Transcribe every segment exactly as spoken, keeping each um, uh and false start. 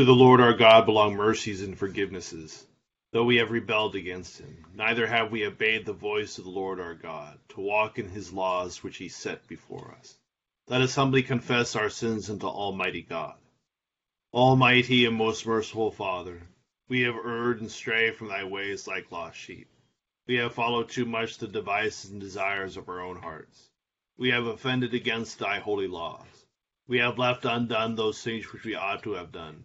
To the Lord our God belong mercies and forgivenesses, though we have rebelled against him. Neither have we obeyed the voice of the Lord our God, to walk in his laws which he set before us. Let us humbly confess our sins unto Almighty God. Almighty and most merciful Father, we have erred and strayed from thy ways like lost sheep. We have followed too much the devices and desires of our own hearts. We have offended against thy holy laws. We have left undone those things which we ought to have done,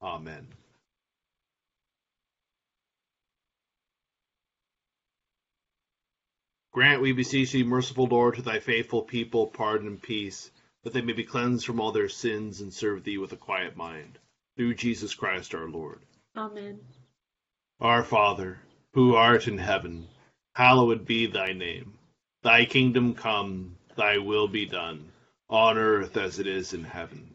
Amen. Grant, we beseech thee, merciful Lord, to thy faithful people pardon and peace, that they may be cleansed from all their sins and serve thee with a quiet mind. Through Jesus Christ our Lord. Amen. Our Father, who art in heaven, hallowed be thy name. Thy kingdom come, thy will be done, on earth as it is in heaven.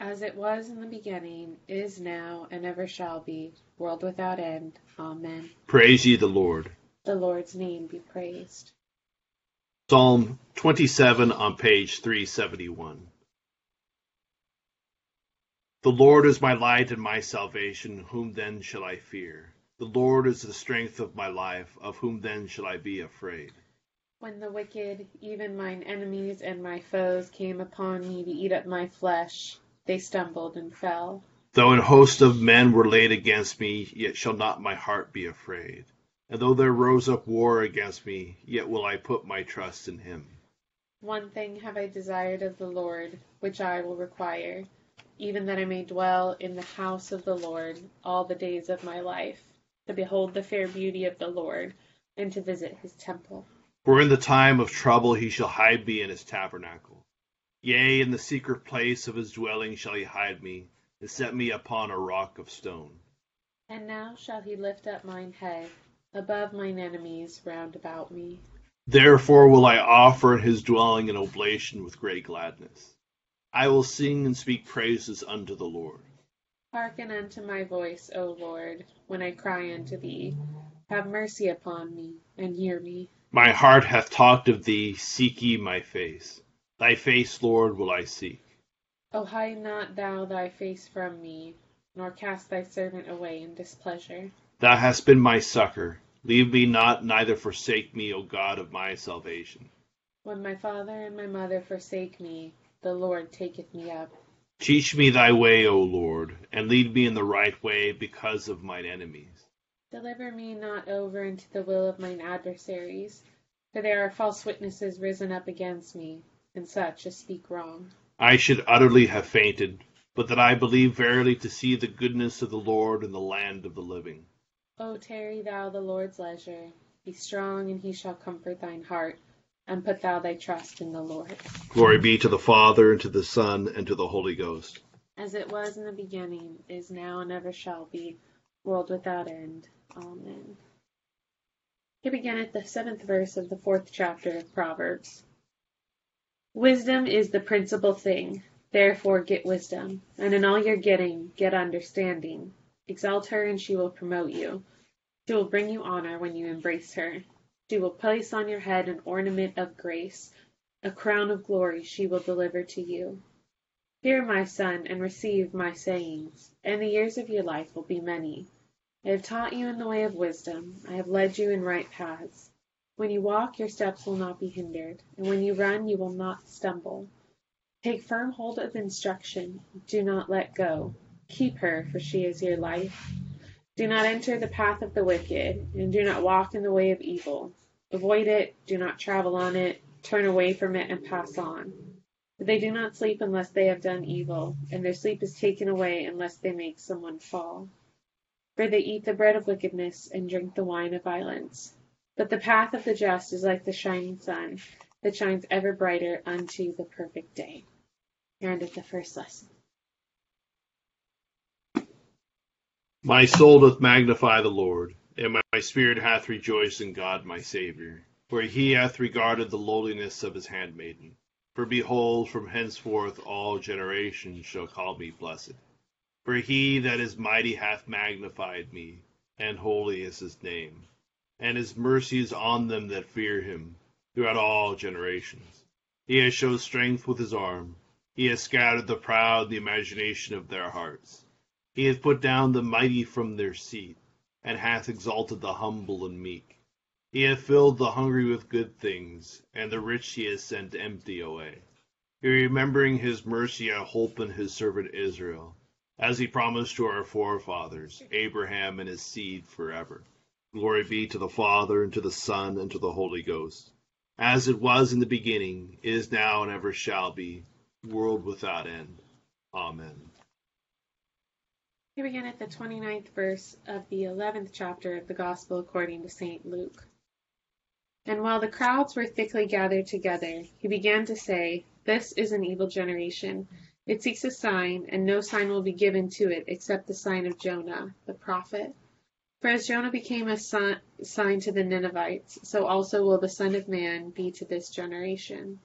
As it was in the beginning, is now, and ever shall be, world without end. Amen. Praise ye the Lord. The Lord's name be praised. Psalm twenty-seven on page three seventy-one. The Lord is my light and my salvation, whom then shall I fear? The Lord is the strength of my life, of whom then shall I be afraid? When the wicked, even mine enemies and my foes, came upon me to eat up my flesh, they stumbled and fell. Though an host of men were laid against me, yet shall not my heart be afraid. And though there rose up war against me, yet will I put my trust in him. One thing have I desired of the Lord, which I will require, even that I may dwell in the house of the Lord all the days of my life, to behold the fair beauty of the Lord, and to visit his temple. For in the time of trouble he shall hide me in his tabernacle. Yea, in the secret place of his dwelling shall he hide me, and set me upon a rock of stone. And now shall he lift up mine head above mine enemies round about me. Therefore will I offer his dwelling an oblation with great gladness. I will sing and speak praises unto the Lord. Hearken unto my voice, O Lord, when I cry unto thee. Have mercy upon me, and hear me. My heart hath talked of thee, seek ye my face. Thy face, Lord, will I seek. O hide not thou thy face from me, nor cast thy servant away in displeasure. Thou hast been my succor. Leave me not, neither forsake me, O God of my salvation. When my father and my mother forsake me, the Lord taketh me up. Teach me thy way, O Lord, and lead me in the right way because of mine enemies. Deliver me not over into the will of mine adversaries, for there are false witnesses risen up against me, and such as speak wrong. I should utterly have fainted, but that I believe verily to see the goodness of the Lord in the land of the living. O tarry thou the Lord's leisure, be strong, and he shall comfort thine heart, and put thou thy trust in the Lord. Glory be to the Father, and to the Son, and to the Holy Ghost. As it was in the beginning, is now, and ever shall be, world without end. Amen. Here beginneth the seventh verse of the fourth chapter of Proverbs. Wisdom is the principal thing, therefore get wisdom, and in all your getting, get understanding. Exalt her, and she will promote you. She will bring you honor when you embrace her. She will place on your head an ornament of grace. A crown of glory she will deliver to you. Hear, my son, and receive my sayings, and the years of your life will be many. I have taught you in the way of wisdom. I have led you in right paths. When you walk, your steps will not be hindered, and when you run, you will not stumble. Take firm hold of instruction. Do not let go. Keep her, for she is your life. Do not enter the path of the wicked, and do not walk in the way of evil. Avoid it, do not travel on it, turn away from it, and pass on. For they do not sleep unless they have done evil, and their sleep is taken away unless they make someone fall. For they eat the bread of wickedness, and drink the wine of violence. But the path of the just is like the shining sun, that shines ever brighter unto the perfect day. Here endeth the first lesson. My soul doth magnify the Lord, and my spirit hath rejoiced in God my Saviour, for he hath regarded the lowliness of his handmaiden. For behold, from henceforth all generations shall call me blessed. For he that is mighty hath magnified me, and holy is his name. And his mercy is on them that fear him, throughout all generations. He has shown strength with his arm. He has scattered the proud in the imagination of their hearts. He hath put down the mighty from their seat, and hath exalted the humble and meek. He hath filled the hungry with good things, and the rich he hath sent empty away. He, remembering his mercy, hath holpen his servant Israel, as he promised to our forefathers, Abraham and his seed forever. Glory be to the Father, and to the Son, and to the Holy Ghost, as it was in the beginning, is now, and ever shall be, world without end. Amen. Here we begin at the twenty-ninth verse of the eleventh chapter of the Gospel according to Saint Luke. And while the crowds were thickly gathered together, he began to say, "This is an evil generation. It seeks a sign, and no sign will be given to it except the sign of Jonah, the prophet. For as Jonah became a sign to the Ninevites, so also will the Son of Man be to this generation.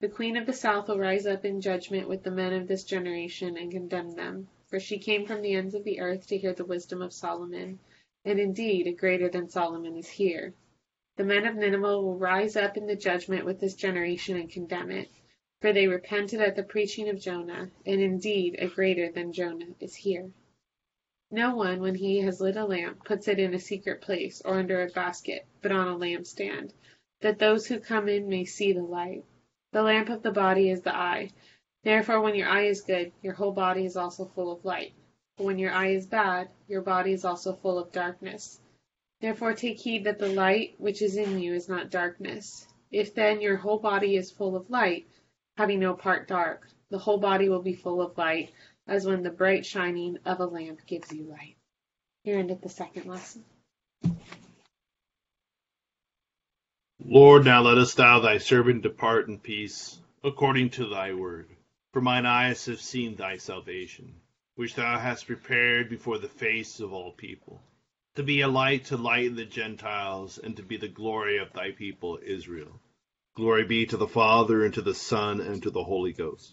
The queen of the south will rise up in judgment with the men of this generation and condemn them. For she came from the ends of the earth to hear the wisdom of Solomon, and indeed a greater than Solomon is here. The men of Nineveh will rise up in the judgment with this generation and condemn it, for they repented at the preaching of Jonah, and indeed a greater than Jonah is here. No one, when he has lit a lamp, puts it in a secret place or under a basket, but on a lampstand, that those who come in may see the light. The lamp of the body is the eye. Therefore, when your eye is good, your whole body is also full of light. But when your eye is bad, your body is also full of darkness. Therefore take heed that the light which is in you is not darkness. If then your whole body is full of light, having no part dark, the whole body will be full of light, as when the bright shining of a lamp gives you light." Here endeth the second lesson. Lord, now lettest thou thy servant depart in peace, according to thy word. For mine eyes have seen thy salvation, which thou hast prepared before the face of all people, to be a light to lighten the Gentiles, and to be the glory of thy people Israel. Glory be to the Father, and to the Son, and to the Holy Ghost,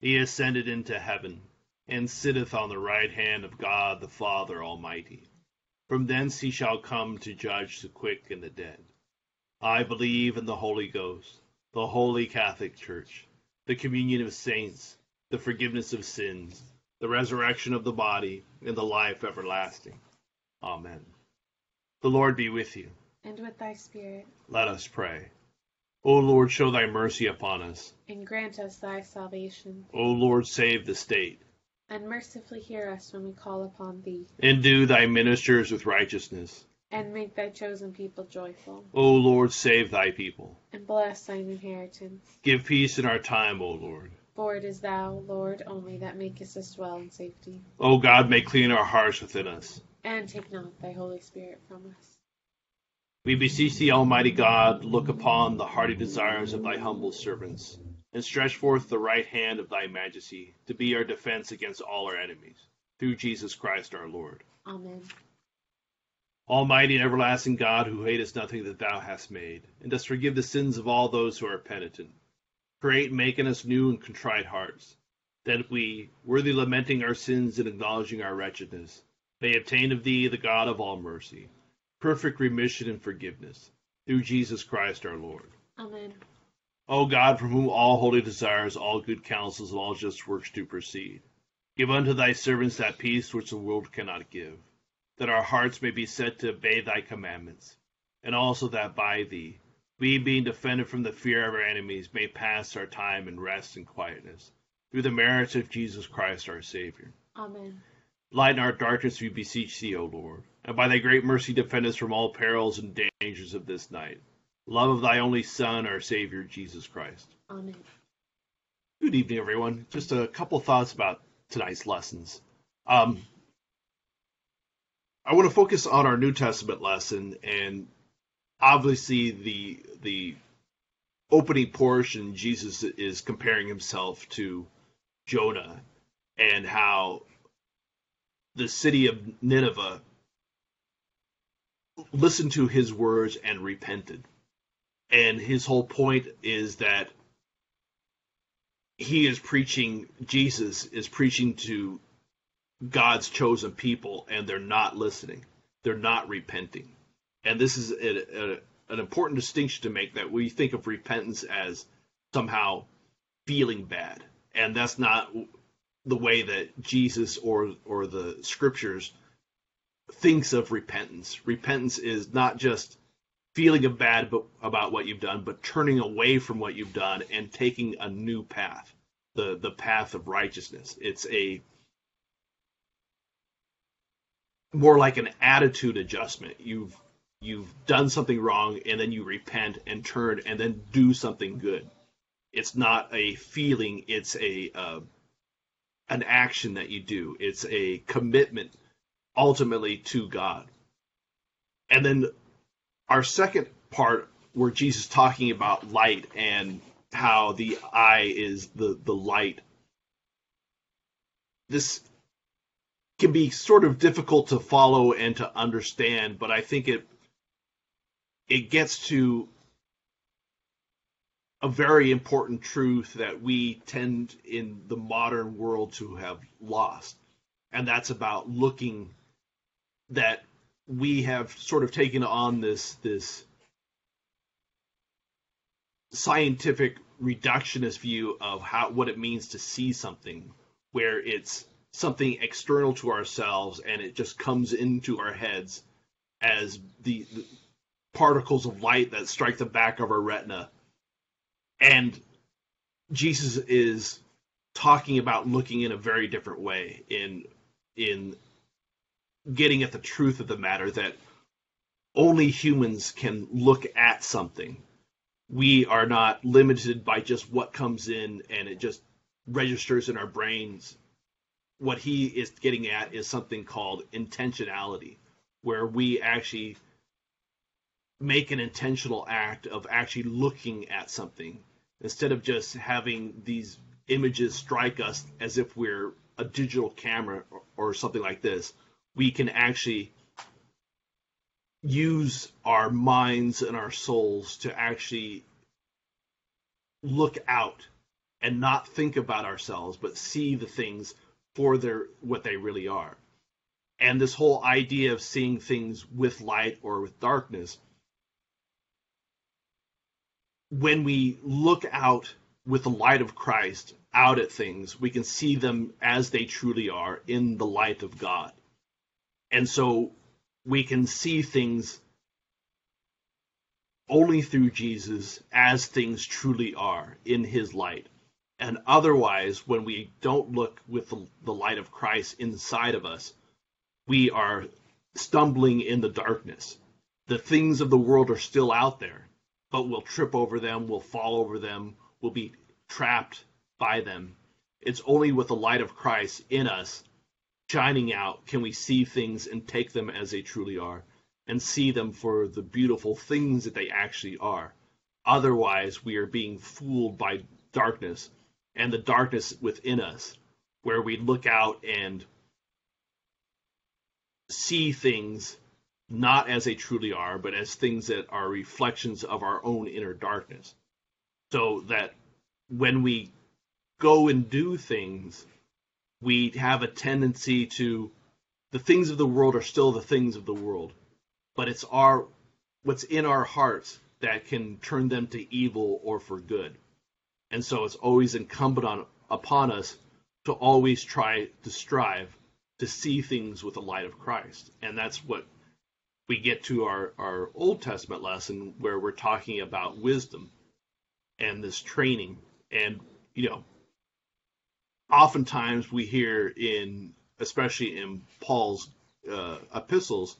He ascended into heaven, and sitteth on the right hand of God the Father Almighty. From thence he shall come to judge the quick and the dead. I believe in the Holy Ghost, the Holy Catholic Church, the communion of saints, the forgiveness of sins, the resurrection of the body, and the life everlasting. Amen. The Lord be with you. And with thy spirit. Let us pray. O Lord, show thy mercy upon us, and grant us thy salvation. O Lord, save the state, and mercifully hear us when we call upon thee. Endue thy ministers with righteousness, and make thy chosen people joyful. O Lord, save thy people, and bless thine inheritance. Give peace in our time, O Lord. For it is thou, Lord, only that makest us dwell in safety. O God, make clean our hearts within us, and take not thy Holy Spirit from us. We beseech thee, Almighty God, look upon the hearty desires of thy humble servants, and stretch forth the right hand of thy majesty to be our defense against all our enemies, through Jesus Christ our Lord. Amen. Almighty and everlasting God, who hatest nothing that thou hast made, and dost forgive the sins of all those who are penitent, create, make in us new and contrite hearts, that we, worthy lamenting our sins and acknowledging our wretchedness, They obtain of thee the God of all mercy, perfect remission and forgiveness, through Jesus Christ our Lord. Amen. O God, from whom all holy desires, all good counsels, and all just works do proceed, give unto thy servants that peace which the world cannot give, that our hearts may be set to obey thy commandments, and also that by thee, we, being defended from the fear of our enemies, may pass our time in rest and quietness, through the merits of Jesus Christ our Savior. Amen. Lighten our darkness, we beseech thee, O Lord, and by thy great mercy defend us from all perils and dangers of this night. Love of thy only Son, our Savior, Jesus Christ. Amen. Good evening, everyone. Just a couple thoughts about tonight's lessons. Um, I want to focus on our New Testament lesson, and obviously the the opening portion, Jesus is comparing himself to Jonah and how the city of Nineveh listened to his words and repented. And his whole point is that he is preaching, Jesus is preaching to God's chosen people, and they're not listening. They're not repenting. And this is a, a, an important distinction to make, that we think of repentance as somehow feeling bad. And that's not the way that Jesus or or the scriptures thinks of repentance. Repentance is not just feeling a bad about what you've done, but turning away from what you've done and taking a new path, the the path of righteousness. It's a more like an attitude adjustment. You've you've done something wrong, and then you repent and turn and then do something good. It's not a feeling. It's a uh, an action that you do. It's a commitment ultimately to God. And then our second part, where Jesus is talking about light and how the eye is the, the light. This can be sort of difficult to follow and to understand, but I think it it gets to a very important truth that we tend in the modern world to have lost. And that's about looking, that we have sort of taken on this, this scientific reductionist view of how, what it means to see something, where it's something external to ourselves and it just comes into our heads as the, the particles of light that strike the back of our retina. And Jesus is talking about looking in a very different way, in in getting at the truth of the matter, that only humans can look at something. We are not limited by just what comes in and it just registers in our brains. What he is getting at is something called intentionality, where we actually make an intentional act of actually looking at something, instead of just having these images strike us as if we're a digital camera or, or something like this. We can actually use our minds and our souls to actually look out and not think about ourselves, but see the things for their what they really are. And this whole idea of seeing things with light or with darkness, when we look out with the light of Christ out at things, we can see them as they truly are in the light of God. And so we can see things only through Jesus as things truly are, in his light. And otherwise, when we don't look with the, the light of Christ inside of us, we are stumbling in the darkness. The things of the world are still out there, but we'll trip over them, we'll fall over them, will be trapped by them. It's only with the light of Christ in us, shining out, can we see things and take them as they truly are, and see them for the beautiful things that they actually are. Otherwise, we are being fooled by darkness, and the darkness within us, where we look out and see things not as they truly are, but as things that are reflections of our own inner darkness. So that when we go and do things, we have a tendency to the things of the world are still the things of the world, but it's our what's in our hearts that can turn them to evil or for good. And so it's always incumbent on upon us to always try to strive to see things with the light of Christ. And that's what we get to our, our Old Testament lesson, where we're talking about wisdom and this training. And, you know, oftentimes we hear in, especially in Paul's uh, epistles,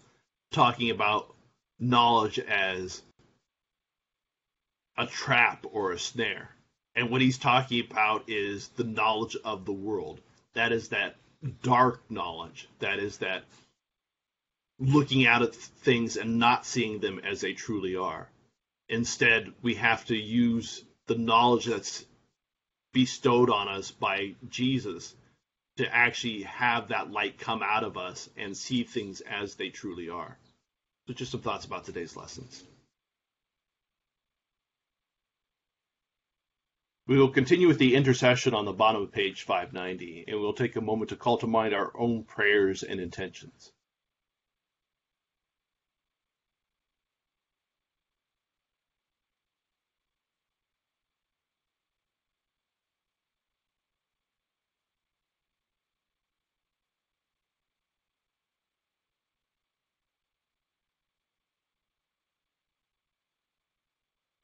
talking about knowledge as a trap or a snare. And what he's talking about is the knowledge of the world. That is that dark knowledge. That is that looking out at things and not seeing them as they truly are. Instead, we have to use the knowledge that's bestowed on us by Jesus to actually have that light come out of us and see things as they truly are. So just some thoughts about today's lessons. We will continue with the intercession on the bottom of page five ninety, and we'll take a moment to call to mind our own prayers and intentions.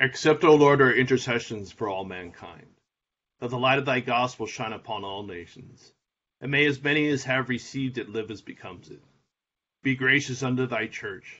Accept, O Lord, our intercessions for all mankind, that the light of thy gospel shine upon all nations, and may as many as have received it live as becomes it. Be gracious unto thy church,